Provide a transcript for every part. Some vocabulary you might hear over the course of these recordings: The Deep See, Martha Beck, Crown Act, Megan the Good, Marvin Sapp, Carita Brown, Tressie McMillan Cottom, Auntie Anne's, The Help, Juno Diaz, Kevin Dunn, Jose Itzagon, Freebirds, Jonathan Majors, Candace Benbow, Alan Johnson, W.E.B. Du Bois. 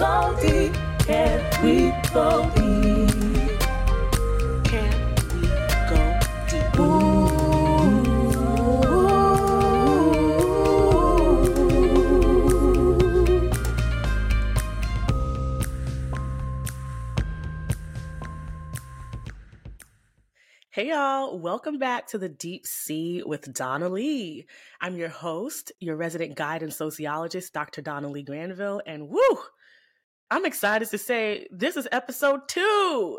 go deep? Can we go deep? Can we go deep? Ooh. Hey y'all, welcome back to The Deep See with Donna-Lee. I'm your host, your resident guide and sociologist, Dr. Donna-Lee Granville, and woo! I'm excited to say this is episode 2.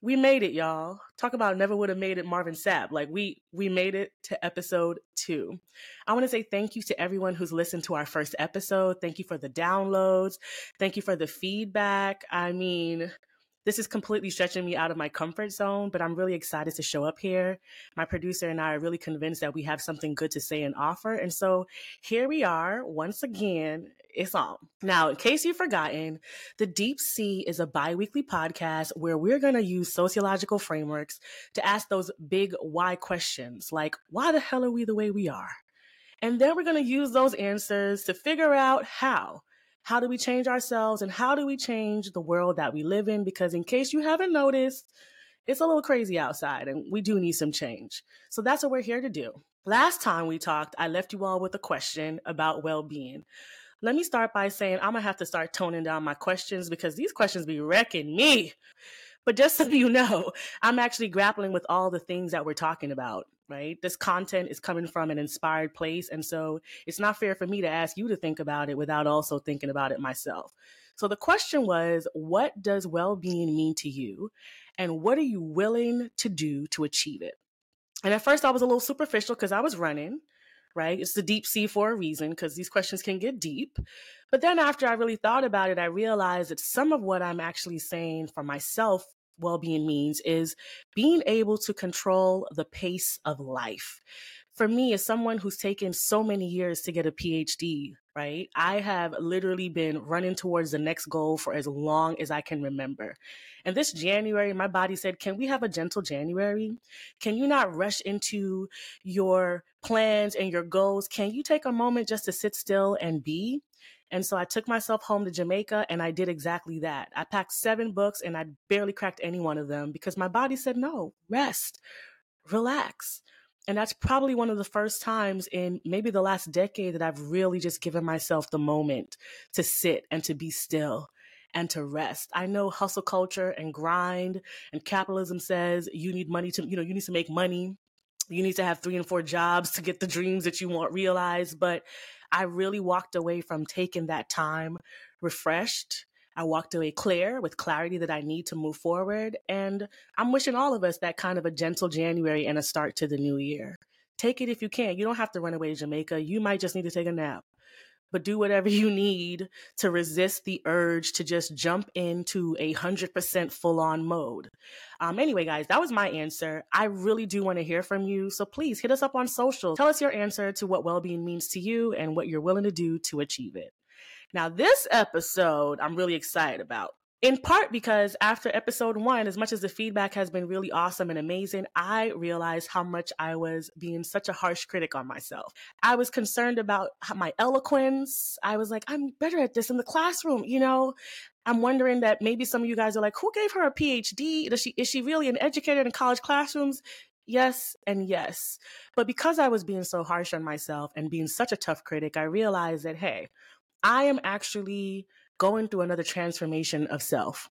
We made it, y'all. Talk about never would have made it, Marvin Sapp. Like we made it to episode 2. I want to say thank you to everyone who's listened to our first episode. Thank you for the downloads. Thank you for the feedback. I mean, this is completely stretching me out of my comfort zone, but I'm really excited to show up here. My producer and I are really convinced that we have something good to say and offer. And so here we are once again. It's on. Now, in case you've forgotten, The Deep See is a bi-weekly podcast where we're going to use sociological frameworks to ask those big why questions, like why the hell are we the way we are? And then we're going to use those answers to figure out how. How do we change ourselves and how do we change the world that we live in? Because in case you haven't noticed, it's a little crazy outside and we do need some change. So that's what we're here to do. Last time we talked, I left you all with a question about well-being. Let me start by saying I'm going to have to start toning down my questions because these questions be wrecking me. But just so you know, I'm actually grappling with all the things that we're talking about, right? This content is coming from an inspired place. And so it's not fair for me to ask you to think about it without also thinking about it myself. So the question was, what does well-being mean to you? And what are you willing to do to achieve it? And at first I was a little superficial because I was running. Right? It's the deep sea for a reason, because these questions can get deep. But then after I really thought about it, I realized that some of what I'm actually saying for myself, well-being means is being able to control the pace of life. For me, as someone who's taken so many years to get a PhD, right? I have literally been running towards the next goal for as long as I can remember. And this January, my body said, can we have a gentle January? Can you not rush into your plans and your goals? Can you take a moment just to sit still and be? And so I took myself home to Jamaica and I did exactly that. I packed 7 books and I barely cracked any one of them because my body said, no, rest, relax. And that's probably one of the first times in maybe the last decade that I've really just given myself the moment to sit and to be still and to rest. I know hustle culture and grind and capitalism says you need money to, you need to make money. You need to have 3 and 4 jobs to get the dreams that you want realized. But I really walked away from taking that time refreshed. I walked away clear with clarity that I need to move forward. And I'm wishing all of us that kind of a gentle January and a start to the new year. Take it if you can. You don't have to run away to Jamaica. You might just need to take a nap, but do whatever you need to resist the urge to just jump into 100% full-on mode. Anyway, guys, that was my answer. I really do want to hear from you. So please hit us up on social. Tell us your answer to what well-being means to you and what you're willing to do to achieve it. Now, this episode, I'm really excited about, in part because after episode 1, as much as the feedback has been really awesome and amazing, I realized how much I was being such a harsh critic on myself. I was concerned about my eloquence. I was like, I'm better at this in the classroom. I'm wondering that maybe some of you guys are like, who gave her a PhD? Is she really an educator in college classrooms? Yes and yes. But because I was being so harsh on myself and being such a tough critic, I realized that, hey, I am actually going through another transformation of self.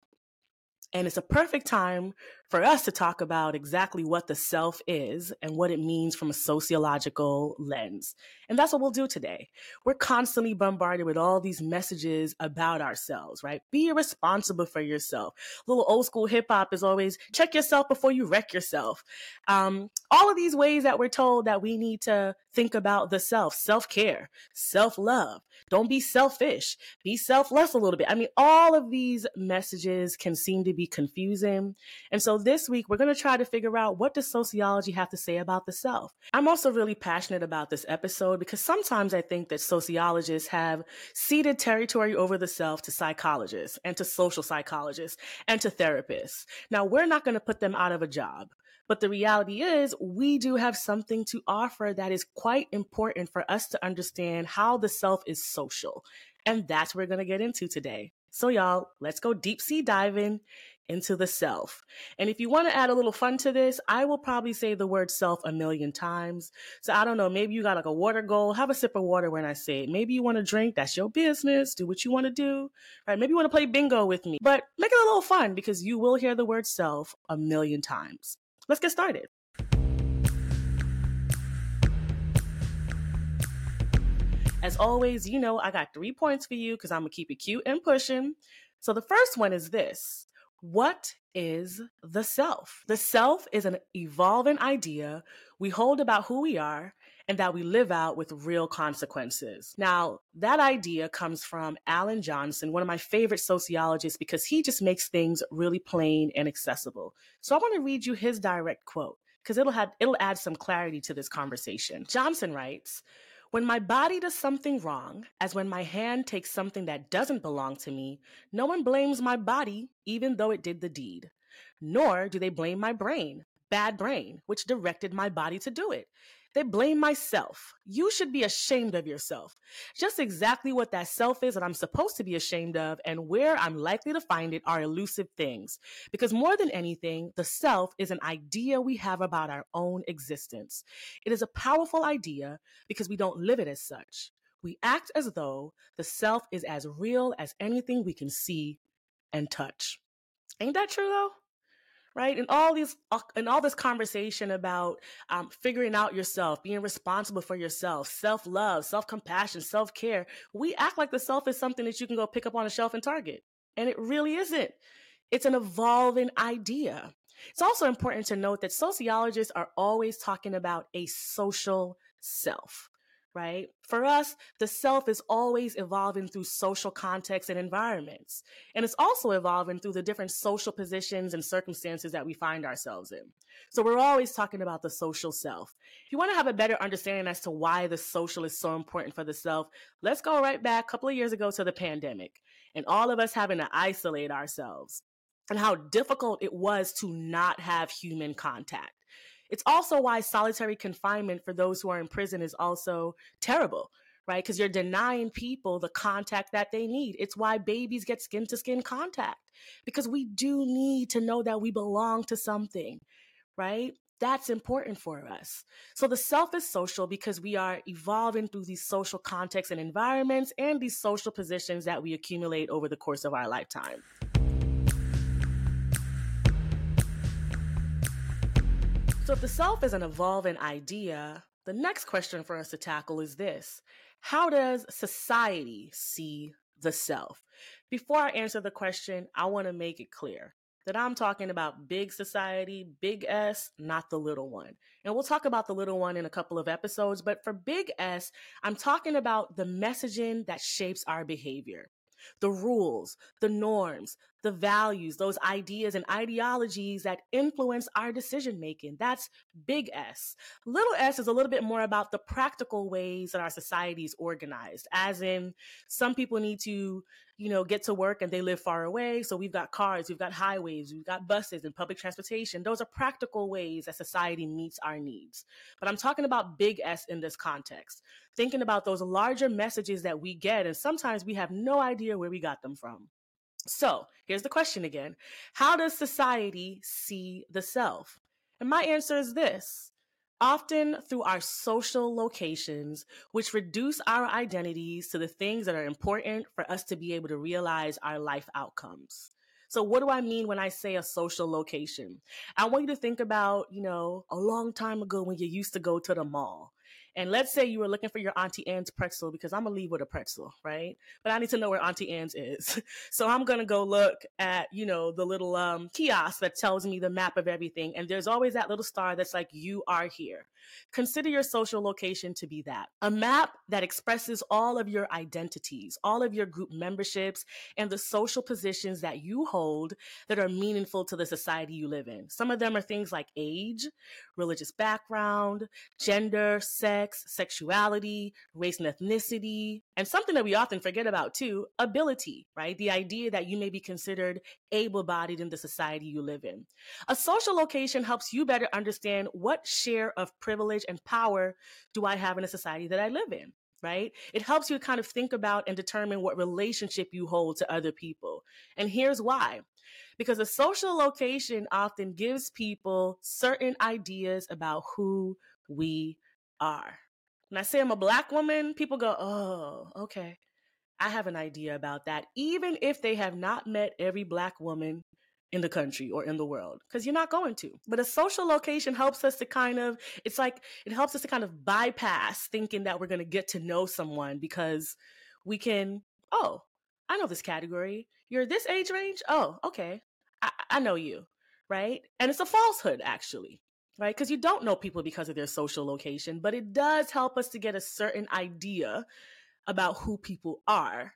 And it's a perfect time for us to talk about exactly what the self is and what it means from a sociological lens. And that's what we'll do today. We're constantly bombarded with all these messages about ourselves, right? Be responsible for yourself. Little old school hip hop is always check yourself before you wreck yourself. All of these ways that we're told that we need to think about the self, self-care, self-love. Don't be selfish. Be selfless a little bit. I mean, all of these messages can seem to be confusing. And so this week, we're going to try to figure out what does sociology have to say about the self. I'm also really passionate about this episode because sometimes I think that sociologists have ceded territory over the self to psychologists and to social psychologists and to therapists. Now, we're not going to put them out of a job. But the reality is we do have something to offer that is quite important for us to understand how the self is social. And that's what we're going to get into today. So y'all, let's go deep sea diving into the self. And if you want to add a little fun to this, I will probably say the word self a million times. So I don't know, maybe you got like a water goal. Have a sip of water when I say it. Maybe you want to drink. That's your business. Do what you want to do. Right? Maybe you want to play bingo with me. But make it a little fun because you will hear the word self a million times. Let's get started. As always, you know, I got 3 points for you because I'm going to keep it cute and pushing. So the first one is this. What is the self? The self is an evolving idea we hold about who we are and that we live out with real consequences. Now, that idea comes from Alan Johnson, one of my favorite sociologists, because he just makes things really plain and accessible. So I want to read you his direct quote because it'll add some clarity to this conversation. Johnson writes, "When my body does something wrong, as when my hand takes something that doesn't belong to me, no one blames my body, even though it did the deed. Nor do they blame my brain, bad brain, which directed my body to do it. They blame myself. You should be ashamed of yourself. Just exactly what that self is that I'm supposed to be ashamed of and where I'm likely to find it are elusive things. Because more than anything, the self is an idea we have about our own existence. It is a powerful idea because we don't live it as such. We act as though the self is as real as anything we can see and touch." Ain't that true though? Right? In all this conversation about figuring out yourself, being responsible for yourself, self-love, self-compassion, self-care, we act like the self is something that you can go pick up on a shelf and Target. And it really isn't. It's an evolving idea. It's also important to note that sociologists are always talking about a social self. Right? For us, the self is always evolving through social contexts and environments. And it's also evolving through the different social positions and circumstances that we find ourselves in. So we're always talking about the social self. If you want to have a better understanding as to why the social is so important for the self, let's go right back a couple of years ago to the pandemic and all of us having to isolate ourselves and how difficult it was to not have human contact. It's also why solitary confinement for those who are in prison is also terrible, right? Because you're denying people the contact that they need. It's why babies get skin-to-skin contact, because we do need to know that we belong to something, right? That's important for us. So the self is social because we are evolving through these social contexts and environments and these social positions that we accumulate over the course of our lifetime. So if the self is an evolving idea, the next question for us to tackle is this. How does society see the self? Before I answer the question, I want to make it clear that I'm talking about big society, big S, not the little one. And we'll talk about the little one in a couple of episodes, but for big S, I'm talking about the messaging that shapes our behavior. The rules, the norms, the values, those ideas and ideologies that influence our decision-making. That's big S. Little s is a little bit more about the practical ways that our society is organized, as in some people need to, get to work and they live far away. So we've got cars, we've got highways, we've got buses and public transportation. Those are practical ways that society meets our needs. But I'm talking about big S in this context, thinking about those larger messages that we get. And sometimes we have no idea where we got them from. So here's the question again. How does society see the self? And my answer is this. Often through our social locations, which reduce our identities to the things that are important for us to be able to realize our life outcomes. So what do I mean when I say a social location? I want you to think about, a long time ago when you used to go to the mall. And let's say you were looking for your Auntie Anne's pretzel, because I'm going to leave with a pretzel, right? But I need to know where Auntie Anne's is. So I'm going to go look at, the little kiosk that tells me the map of everything. And there's always that little star that's like, you are here. Consider your social location to be that. A map that expresses all of your identities, all of your group memberships, and the social positions that you hold that are meaningful to the society you live in. Some of them are things like age, religious background, gender, sex, sexuality, race and ethnicity, and something that we often forget about too, ability, right? The idea that you may be considered able-bodied in the society you live in. A social location helps you better understand what share of privilege and power do I have in a society that I live in. right? It helps you kind of think about and determine what relationship you hold to other people. And here's why. Because a social location often gives people certain ideas about who we are. When I say I'm a Black woman, people go, oh, okay, I have an idea about that, even if they have not met every Black woman in the country or in the world, because you're not going to. But a social location helps us to kind of, it's like, it helps us to kind of bypass thinking that we're going to get to know someone, because we can, oh, I know this category. You're this age range? Oh, okay. I know you, right? And it's a falsehood, actually, right? Because you don't know people because of their social location, but it does help us to get a certain idea about who people are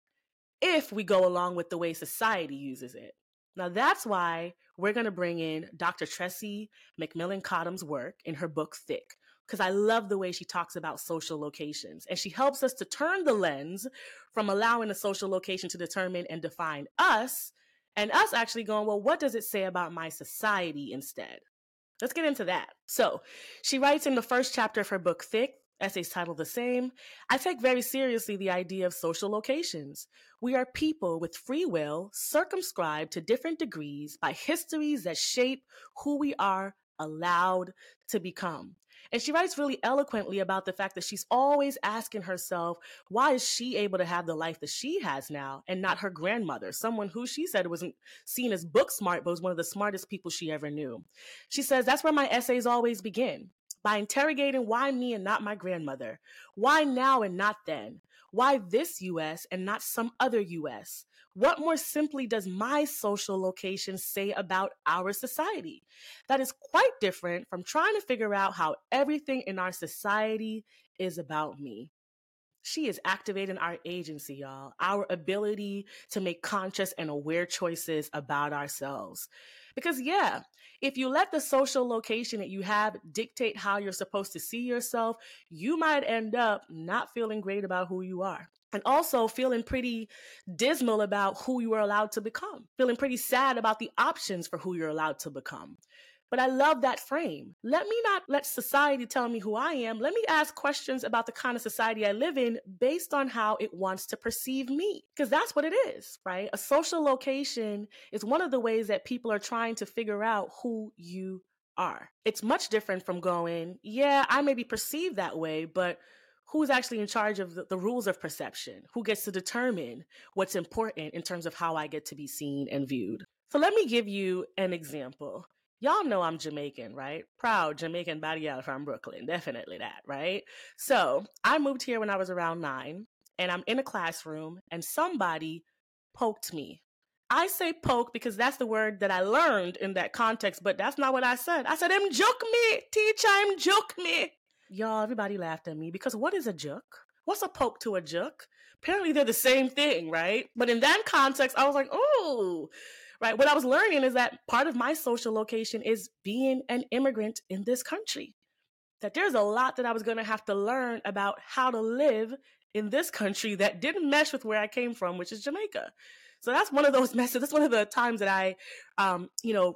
if we go along with the way society uses it. Now, that's why we're going to bring in Dr. Tressie McMillan Cottom's work in her book, Thick, because I love the way she talks about social locations. And she helps us to turn the lens from allowing a social location to determine and define us, and us actually going, well, what does it say about my society instead? Let's get into that. So she writes in the first chapter of her book, Thick, essays titled the same, I take very seriously the idea of social locations. We are people with free will, circumscribed to different degrees by histories that shape who we are allowed to become. And she writes really eloquently about the fact that she's always asking herself, why is she able to have the life that she has now and not her grandmother, someone who she said wasn't seen as book smart, but was one of the smartest people she ever knew. She says, that's where my essays always begin. By interrogating why me and not my grandmother, why now and not then, why this U.S. and not some other U.S., what more simply does my social location say about our society? That is quite different from trying to figure out how everything in our society is about me. She is activating our agency, y'all, our ability to make conscious and aware choices about ourselves. Because, yeah, if you let the social location that you have dictate how you're supposed to see yourself, you might end up not feeling great about who you are. And also feeling pretty dismal about who you are allowed to become. Feeling pretty sad about the options for who you're allowed to become. But I love that frame. Let me not let society tell me who I am. Let me ask questions about the kind of society I live in based on how it wants to perceive me. Because that's what it is, right? A social location is one of the ways that people are trying to figure out who you are. It's much different from going, yeah, I may be perceived that way, but who's actually in charge of the rules of perception? Who gets to determine what's important in terms of how I get to be seen and viewed? So let me give you an example. Y'all know I'm Jamaican, right? Proud Jamaican body out from Brooklyn. Definitely that, right? So I moved here when I was around 9, and I'm in a classroom, and somebody poked me. I say poke because that's the word that I learned in that context, but that's not what I said. I said, "Em joke me, teacher, em joke me." Y'all, everybody laughed at me because what is a joke? What's a poke to a joke? Apparently they're the same thing, right? But in that context, I was like, ooh, right? What I was learning is that part of my social location is being an immigrant in this country, that there's a lot that I was going to have to learn about how to live in this country that didn't mesh with where I came from, which is Jamaica. So that's one of those messages. That's one of the times that I,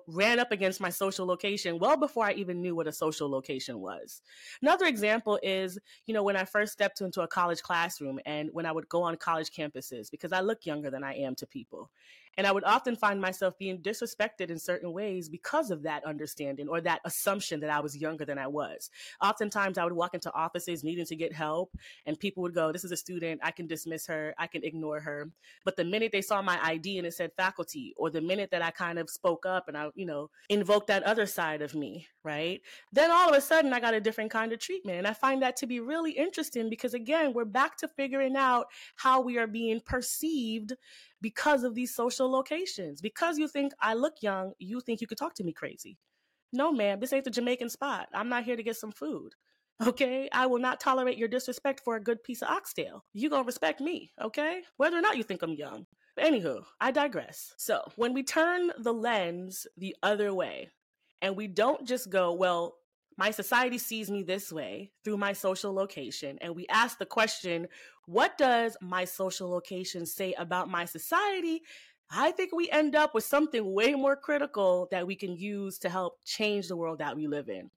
ran up against my social location well before I even knew what a social location was. Another example is, when I first stepped into a college classroom and when I would go on college campuses, because I look younger than I am to people. And I would often find myself being disrespected in certain ways because of that understanding or that assumption that I was younger than I was. Oftentimes I would walk into offices needing to get help and people would go, this is a student, I can dismiss her, I can ignore her. But the minute they saw my ID and it said faculty, or the minute that I kind of spoke up and I, invoked that other side of me, right? Then all of a sudden I got a different kind of treatment. And I find that to be really interesting because, again, we're back to figuring out how we are being perceived because of these social locations. Because you think I look young, you think you could talk to me crazy. No, ma'am, this ain't the Jamaican spot. I'm not here to get some food. Okay, I will not tolerate your disrespect for a good piece of oxtail. You gonna respect me, okay? Whether or not you think I'm young. But anywho, I digress. So when we turn the lens the other way and we don't just go, well, my society sees me this way through my social location, and we ask the question, what does my social location say about my society? I think we end up with something way more critical that we can use to help change the world that we live in.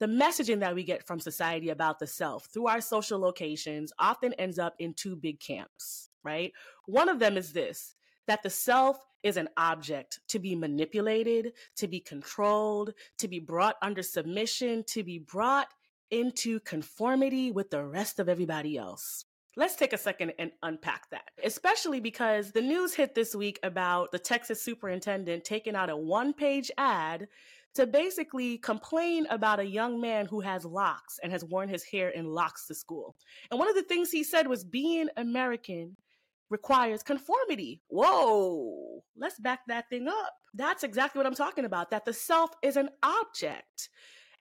The messaging that we get from society about the self through our social locations often ends up in two big camps, right? One of them is this, that the self is an object to be manipulated, to be controlled, to be brought under submission, to be brought into conformity with the rest of everybody else. Let's take a second and unpack that, especially because the news hit this week about the Texas superintendent taking out a one-page ad to basically complain about a young man who has locks and has worn his hair in locks to school. And one of the things he said was, being American requires conformity. Whoa, let's back that thing up. That's exactly what I'm talking about, that the self is an object,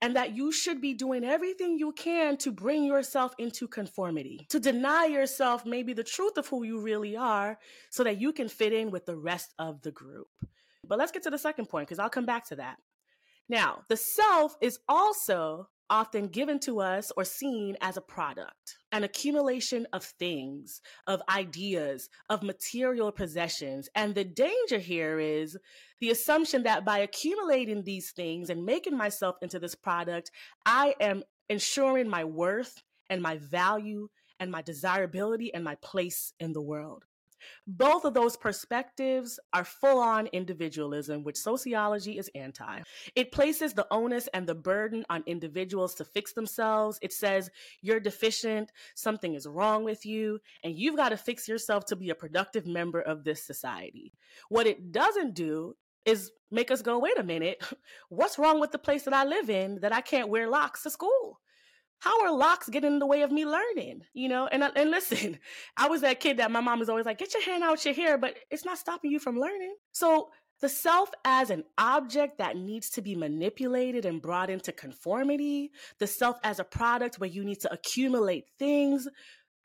and that you should be doing everything you can to bring yourself into conformity, to deny yourself maybe the truth of who you really are so that you can fit in with the rest of the group. But let's get to the second point, because I'll come back to that. Now, the self is also often given to us or seen as a product, an accumulation of things, of ideas, of material possessions. And the danger here is the assumption that by accumulating these things and making myself into this product, I am ensuring my worth and my value and my desirability and my place in the world. Both of those perspectives are full-on individualism, which sociology is anti. It places the onus and the burden on individuals to fix themselves. It says, you're deficient, something is wrong with you, and you've got to fix yourself to be a productive member of this society. What it doesn't do is make us go, wait a minute, what's wrong with the place that I live in that I can't wear locks to school? How are locks getting in the way of me learning? You know, and listen, I was that kid that my mom was always like, get your hand out your hair, but it's not stopping you from learning. So the self as an object that needs to be manipulated and brought into conformity, the self as a product where you need to accumulate things,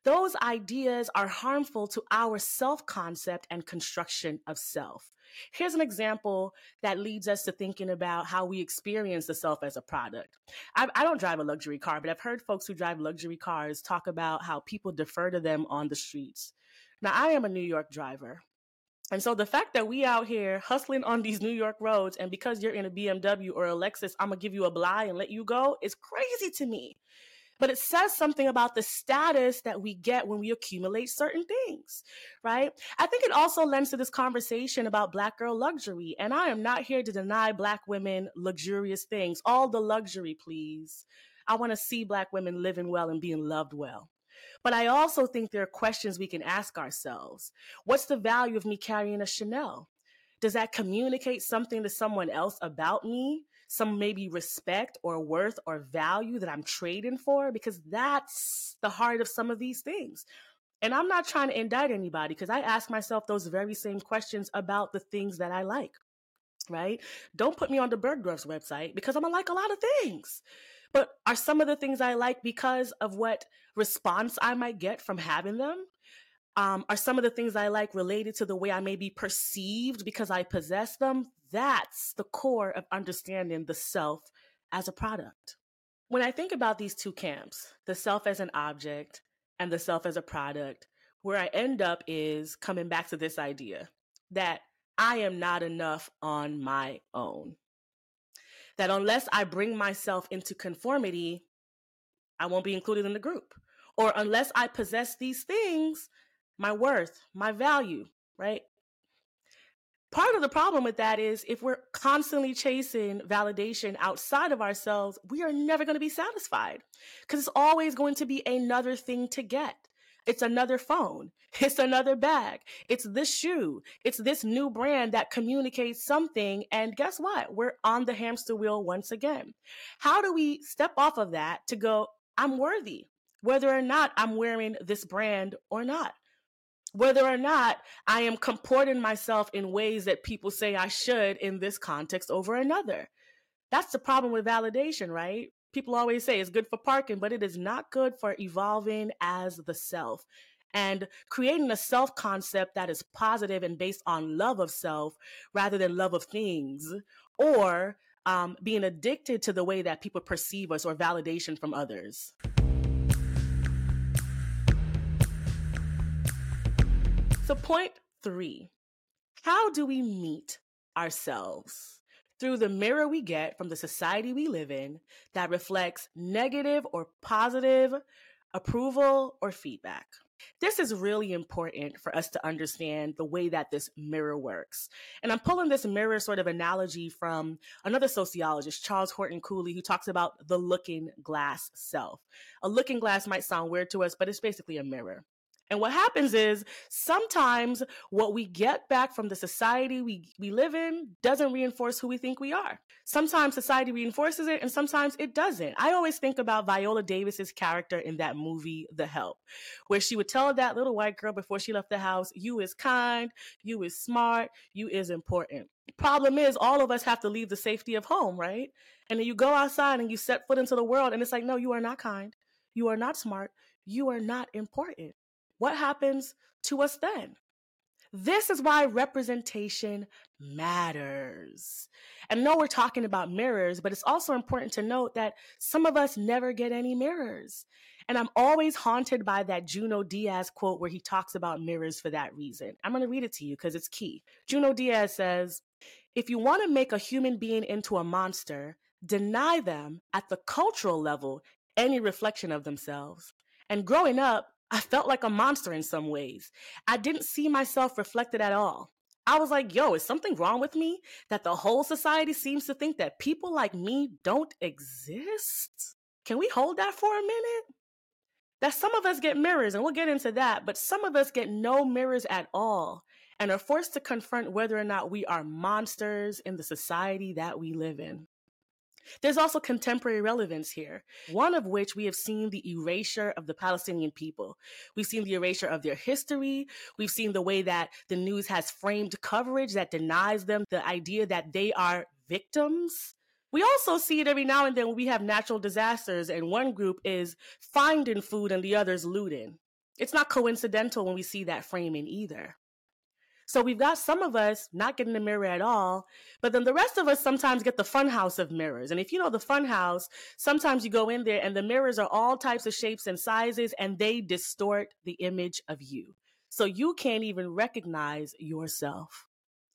those ideas are harmful to our self-concept and construction of self. Here's an example that leads us to thinking about how we experience the self as a product. I don't drive a luxury car, but I've heard folks who drive luxury cars talk about how people defer to them on the streets. Now, I am a New York driver. And so the fact that we out here hustling on these New York roads, and because you're in a BMW or a Lexus, I'm going to give you a bly and let you go, is crazy to me. But it says something about the status that we get when we accumulate certain things, right? I think it also lends to this conversation about Black girl luxury. And I am not here to deny Black women luxurious things. All the luxury, please. I want to see Black women living well and being loved well. But I also think there are questions we can ask ourselves. What's the value of me carrying a Chanel? Does that communicate something to someone else about me? Some maybe respect or worth or value that I'm trading for, because that's the heart of some of these things. And I'm not trying to indict anybody, because I ask myself those very same questions about the things that I like, right? Don't put me on the Bergdorf's website, because I'm going to like a lot of things. But are some of the things I like because of what response I might get from having them? Are some of the things I like related to the way I may be perceived because I possess them? That's the core of understanding the self as a product. When I think about these two camps, the self as an object and the self as a product, where I end up is coming back to this idea that I am not enough on my own. That unless I bring myself into conformity, I won't be included in the group. Or unless I possess these things, my worth, my value, right? Part of the problem with that is if we're constantly chasing validation outside of ourselves, we are never going to be satisfied, because it's always going to be another thing to get. It's another phone. It's another bag. It's this shoe. It's this new brand that communicates something. And guess what? We're on the hamster wheel once again. How do we step off of that to go, I'm worthy, whether or not I'm wearing this brand or not? Whether or not I am comporting myself in ways that people say I should in this context over another. That's the problem with validation, right? People always say it's good for parking, but it is not good for evolving as the self. And creating a self-concept that is positive and based on love of self rather than love of things, or being addicted to the way that people perceive us or validation from others. So point 3, how do we meet ourselves? through the mirror we get from the society we live in that reflects negative or positive approval or feedback. This is really important for us to understand the way that this mirror works. And I'm pulling this mirror sort of analogy from another sociologist, Charles Horton Cooley, who talks about the looking glass self. A looking glass might sound weird to us, but it's basically a mirror. And what happens is sometimes what we get back from the society we live in doesn't reinforce who we think we are. Sometimes society reinforces it and sometimes it doesn't. I always think about Viola Davis's character in that movie, The Help, where she would tell that little white girl before she left the house, you is kind, you is smart, you is important. Problem is all of us have to leave the safety of home, right? And then you go outside and you set foot into the world and it's like, no, you are not kind. You are not smart. You are not important. What happens to us then? This is why representation matters. And no, we're talking about mirrors, but it's also important to note that some of us never get any mirrors. And I'm always haunted by that Juno Diaz quote where he talks about mirrors for that reason. I'm going to read it to you because it's key. Juno Diaz says, if you want to make a human being into a monster, deny them at the cultural level any reflection of themselves. And growing up, I felt like a monster in some ways. I didn't see myself reflected at all. I was like, yo, is something wrong with me that the whole society seems to think that people like me don't exist? Can we hold that for a minute? That some of us get mirrors, and we'll get into that, but some of us get no mirrors at all and are forced to confront whether or not we are monsters in the society that we live in. There's also contemporary relevance here, one of which we have seen the erasure of the Palestinian people. We've seen the erasure of their history. We've seen the way that the news has framed coverage that denies them the idea that they are victims. We also see it every now and then when we have natural disasters and one group is finding food and the other's looting. It's not coincidental when we see that framing either. So we've got some of us not getting the mirror at all, but then the rest of us sometimes get the fun house of mirrors. And if you know the fun house, sometimes you go in there and the mirrors are all types of shapes and sizes, and they distort the image of you. So you can't even recognize yourself.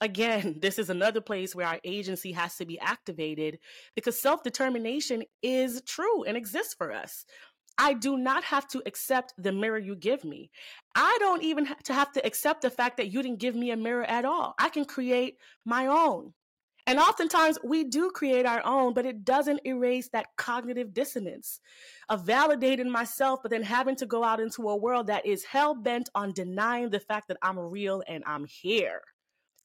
Again, this is another place where our agency has to be activated because self-determination is true and exists for us. I do not have to accept the mirror you give me. I don't even have to accept the fact that you didn't give me a mirror at all. I can create my own. And oftentimes we do create our own, but it doesn't erase that cognitive dissonance of validating myself, but then having to go out into a world that is hell-bent on denying the fact that I'm real and I'm here.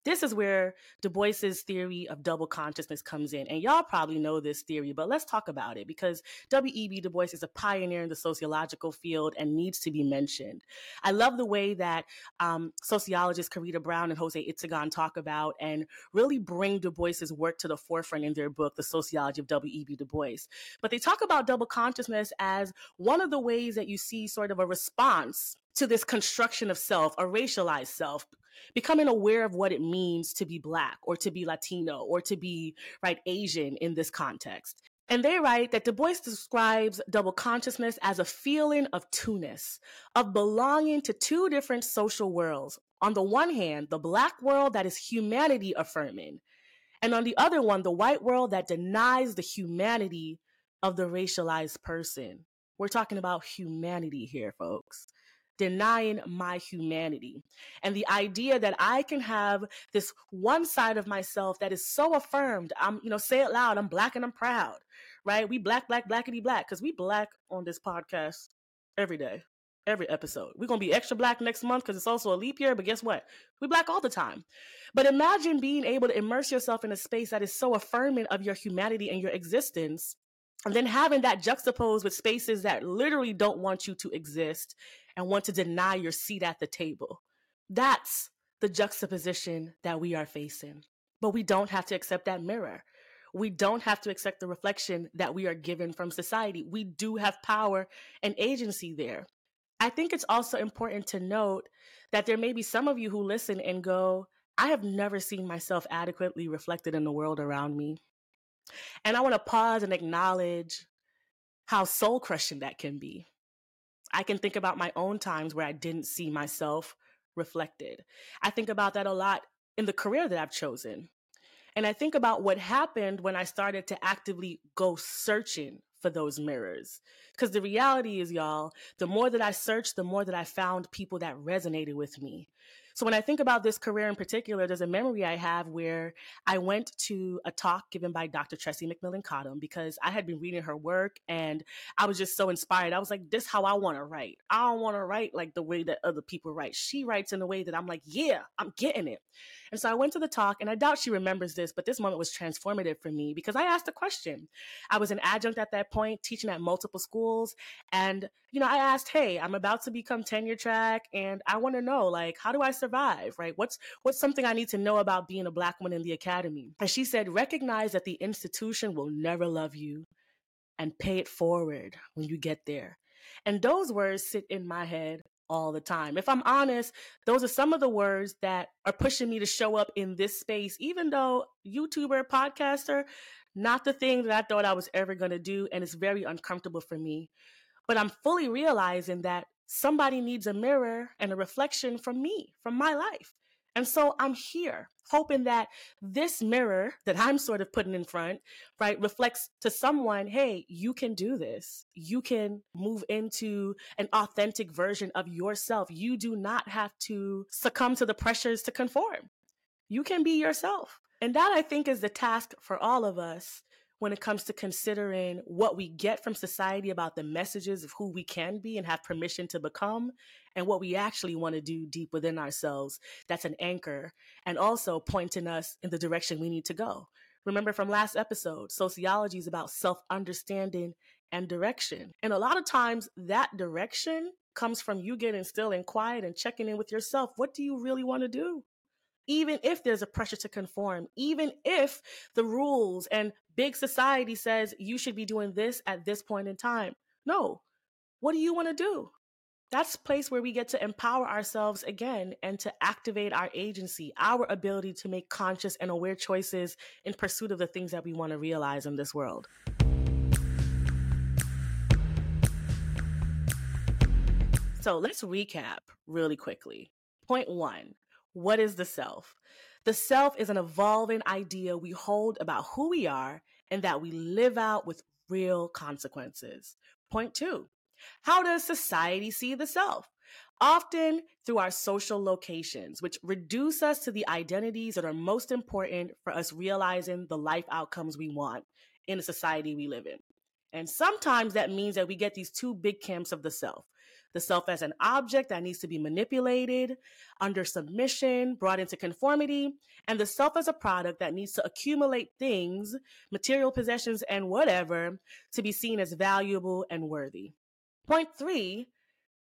This is where Du Bois's theory of double consciousness comes in. And y'all probably know this theory, but let's talk about it because W.E.B. Du Bois is a pioneer in the sociological field and needs to be mentioned. I love the way that sociologists Carita Brown and Jose Itzagon talk about and really bring Du Bois's work to the forefront in their book, The Sociology of W.E.B. Du Bois. But they talk about double consciousness as one of the ways that you see sort of a response to this construction of self, a racialized self, becoming aware of what it means to be Black or to be Latino or to be, right, Asian in this context. And they write that Du Bois describes double consciousness as a feeling of two-ness, of belonging to two different social worlds. On the one hand, the Black world that is humanity affirming, and on the other one, the white world that denies the humanity of the racialized person. We're talking about humanity here, folks. Denying my humanity. And the idea that I can have this one side of myself that is so affirmed. I'm, say it loud, I'm Black and I'm proud, right? We Black, Black, Blackity Black, because we Black on this podcast every day, every episode. We're going to be extra Black next month because it's also a leap year, but guess what? We Black all the time. But imagine being able to immerse yourself in a space that is so affirming of your humanity and your existence, and then having that juxtaposed with spaces that literally don't want you to exist and want to deny your seat at the table. That's the juxtaposition that we are facing. But we don't have to accept that mirror. We don't have to accept the reflection that we are given from society. We do have power and agency there. I think it's also important to note that there may be some of you who listen and go, I have never seen myself adequately reflected in the world around me. And I want to pause and acknowledge how soul-crushing that can be. I can think about my own times where I didn't see myself reflected. I think about that a lot in the career that I've chosen. And I think about what happened when I started to actively go searching for those mirrors. Because the reality is, y'all, the more that I searched, the more that I found people that resonated with me. So when I think about this career in particular, there's a memory I have where I went to a talk given by Dr. Tressie McMillan Cottom because I had been reading her work and I was just so inspired. I was like, this is how I want to write. I don't want to write like the way that other people write. She writes in a way that I'm like, yeah, I'm getting it. And so I went to the talk, and I doubt she remembers this, but this moment was transformative for me because I asked a question. I was an adjunct at that point, teaching at multiple schools. And, you know, I asked, hey, I'm about to become tenure track and I want to know, like, how do I survive, right? What's something I need to know about being a Black woman in the academy? And she said, recognize that the institution will never love you and pay it forward when you get there. And those words sit in my head all the time. If I'm honest, those are some of the words that are pushing me to show up in this space, even though YouTuber, podcaster, not the thing that I thought I was ever going to do. And it's very uncomfortable for me. But I'm fully realizing that somebody needs a mirror and a reflection from me, from my life. And so I'm here hoping that this mirror that I'm sort of putting in front, right, reflects to someone, hey, you can do this. You can move into an authentic version of yourself. You do not have to succumb to the pressures to conform. You can be yourself. And that, I think, is the task for all of us when it comes to considering what we get from society about the messages of who we can be and have permission to become, and what we actually want to do deep within ourselves. That's an anchor and also pointing us in the direction we need to go. Remember from last episode, sociology is about self-understanding and direction. And a lot of times that direction comes from you getting still and quiet and checking in with yourself. What do you really want to do? Even if there's a pressure to conform, even if the rules and big society says you should be doing this at this point in time. No. What do you want to do? That's a place where we get to empower ourselves again and to activate our agency, our ability to make conscious and aware choices in pursuit of the things that we want to realize in this world. So let's recap really quickly. Point one. What is the self? The self is an evolving idea we hold about who we are and that we live out with real consequences. Point two, how does society see the self? Often through our social locations, which reduce us to the identities that are most important for us realizing the life outcomes we want in the society we live in. And sometimes that means that we get these two big camps of the self. The self as an object that needs to be manipulated, under submission, brought into conformity, and the self as a product that needs to accumulate things, material possessions, and whatever, to be seen as valuable and worthy. Point three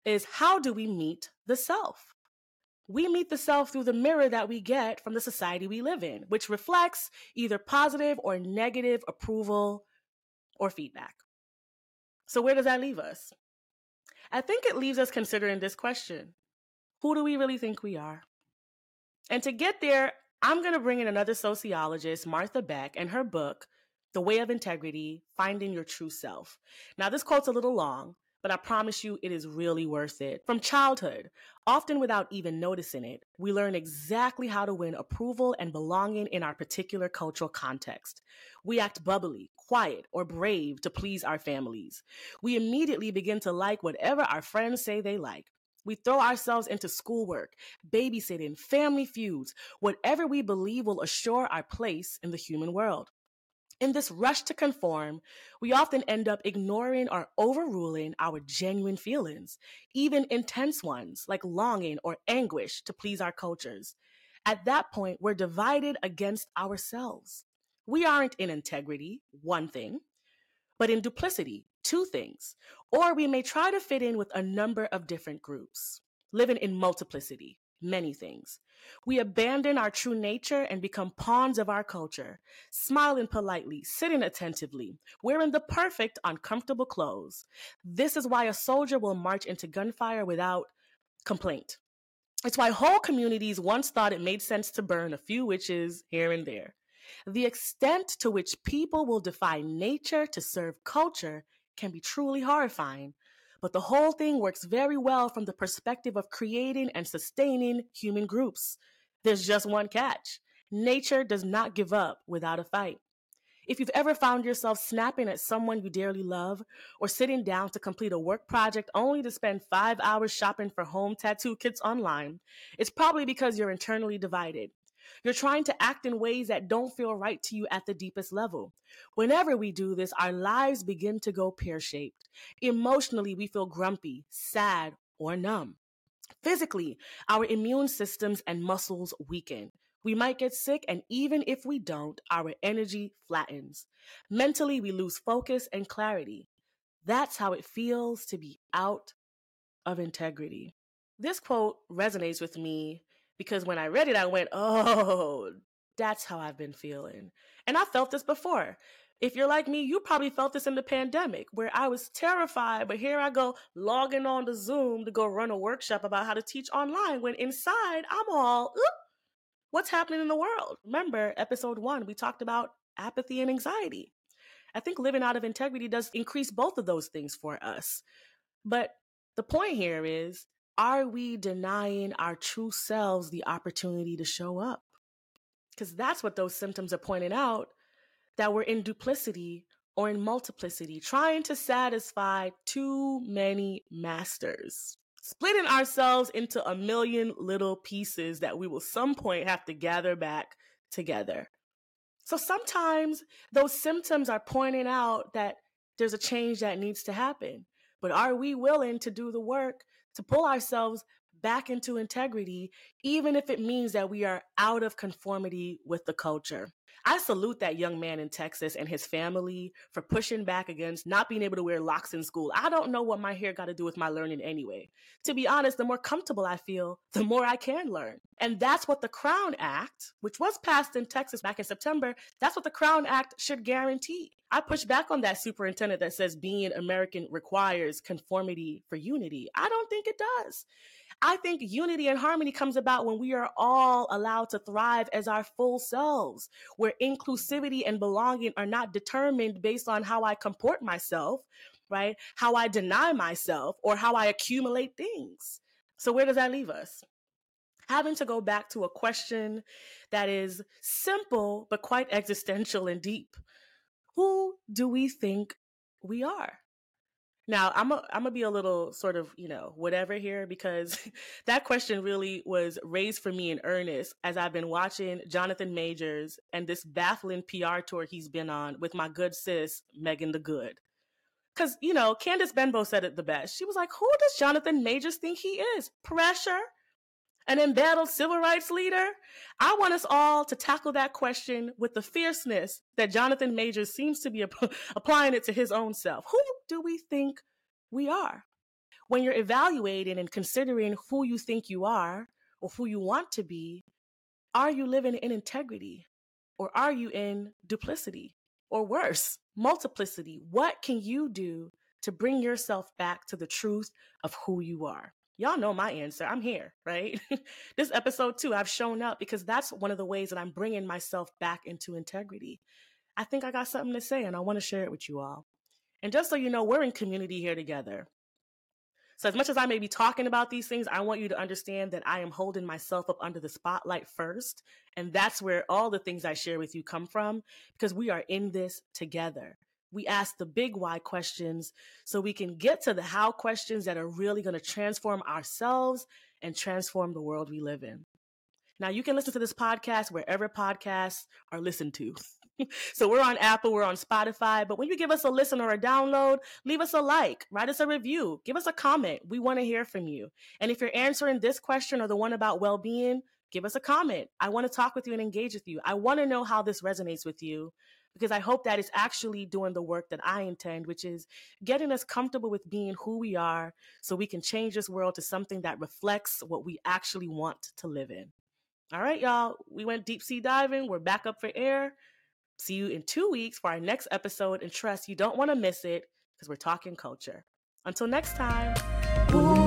is, how do we meet the self? We meet the self through the mirror that we get from the society we live in, which reflects either positive or negative approval or feedback. So where does that leave us? I think it leaves us considering this question. Who do we really think we are? And to get there, I'm going to bring in another sociologist, Martha Beck, and her book, The Way of Integrity, Finding Your True Self. Now, this quote's a little long, but I promise you it is really worth it. From childhood, often without even noticing it, we learn exactly how to win approval and belonging in our particular cultural context. We act bubbly, quiet, or brave to please our families. We immediately begin to like whatever our friends say they like. We throw ourselves into schoolwork, babysitting, family feuds, whatever we believe will assure our place in the human world. In this rush to conform, we often end up ignoring or overruling our genuine feelings, even intense ones like longing or anguish to please our cultures. At that point, we're divided against ourselves. We aren't in integrity, one thing, but in duplicity, two things. Or we may try to fit in with a number of different groups, living in multiplicity. Many things. We abandon our true nature and become pawns of our culture, smiling politely, sitting attentively, wearing the perfect, uncomfortable clothes. This is why a soldier will march into gunfire without complaint. It's why whole communities once thought it made sense to burn a few witches here and there. The extent to which people will defy nature to serve culture can be truly horrifying. But the whole thing works very well from the perspective of creating and sustaining human groups. There's just one catch. Nature does not give up without a fight. If you've ever found yourself snapping at someone you dearly love or sitting down to complete a work project only to spend 5 hours shopping for home tattoo kits online, it's probably because you're internally divided. You're trying to act in ways that don't feel right to you at the deepest level. Whenever we do this, our lives begin to go pear-shaped. Emotionally, we feel grumpy, sad, or numb. Physically, our immune systems and muscles weaken. We might get sick, and even if we don't, our energy flattens. Mentally, we lose focus and clarity. That's how it feels to be out of integrity. This quote resonates with me because when I read it, I went, oh, that's how I've been feeling. And I felt this before. If you're like me, you probably felt this in the pandemic where I was terrified, but here I go logging on to Zoom to go run a workshop about how to teach online when inside I'm all, oops. What's happening in the world? Remember, episode 1, we talked about apathy and anxiety. I think living out of integrity does increase both of those things for us. But the point here is, are we denying our true selves the opportunity to show up? Because that's what those symptoms are pointing out, that we're in duplicity or in multiplicity, trying to satisfy too many masters. Splitting ourselves into a million little pieces that we will some point have to gather back together. So sometimes those symptoms are pointing out that there's a change that needs to happen. But are we willing to do the work to pull ourselves back into integrity, even if it means that we are out of conformity with the culture? I salute that young man in Texas and his family for pushing back against not being able to wear locks in school. I don't know what my hair got to do with my learning anyway. To be honest, the more comfortable I feel, the more I can learn. And that's what the Crown Act, which was passed in Texas back in September, that's what the Crown Act should guarantee. I push back on that superintendent that says being American requires conformity for unity. I don't think it does. I think unity and harmony comes about when we are all allowed to thrive as our full selves, where inclusivity and belonging are not determined based on how I comport myself, right? How I deny myself or how I accumulate things. So where does that leave us? Having to go back to a question that is simple, but quite existential and deep. Who do we think we are? Now, I'm gonna be a little sort of, whatever here, because that question really was raised for me in earnest as I've been watching Jonathan Majors and this baffling PR tour he's been on with my good sis, Megan the Good. Because, Candace Benbow said it the best. She was like, who does Jonathan Majors think he is? Pressure? An embattled civil rights leader? I want us all to tackle that question with the fierceness that Jonathan Majors seems to be applying it to his own self. Who do we think we are? When you're evaluating and considering who you think you are or who you want to be, are you living in integrity or are you in duplicity or worse, multiplicity? What can you do to bring yourself back to the truth of who you are? Y'all know my answer. I'm here, right? This episode 2, I've shown up because that's one of the ways that I'm bringing myself back into integrity. I think I got something to say and I want to share it with you all. And just so you know, we're in community here together. So as much as I may be talking about these things, I want you to understand that I am holding myself up under the spotlight first. And that's where all the things I share with you come from because we are in this together. We ask the big why questions so we can get to the how questions that are really going to transform ourselves and transform the world we live in. Now, you can listen to this podcast wherever podcasts are listened to. So we're on Apple, we're on Spotify, but when you give us a listen or a download, leave us a like, write us a review, give us a comment. We want to hear from you. And if you're answering this question or the one about well-being, give us a comment. I want to talk with you and engage with you. I want to know how this resonates with you. Because I hope that it's actually doing the work that I intend, which is getting us comfortable with being who we are so we can change this world to something that reflects what we actually want to live in. All right, y'all, we went deep sea diving. We're back up for air. See you in 2 weeks for our next episode. And trust, you don't want to miss it because we're talking culture. Until next time. Ooh.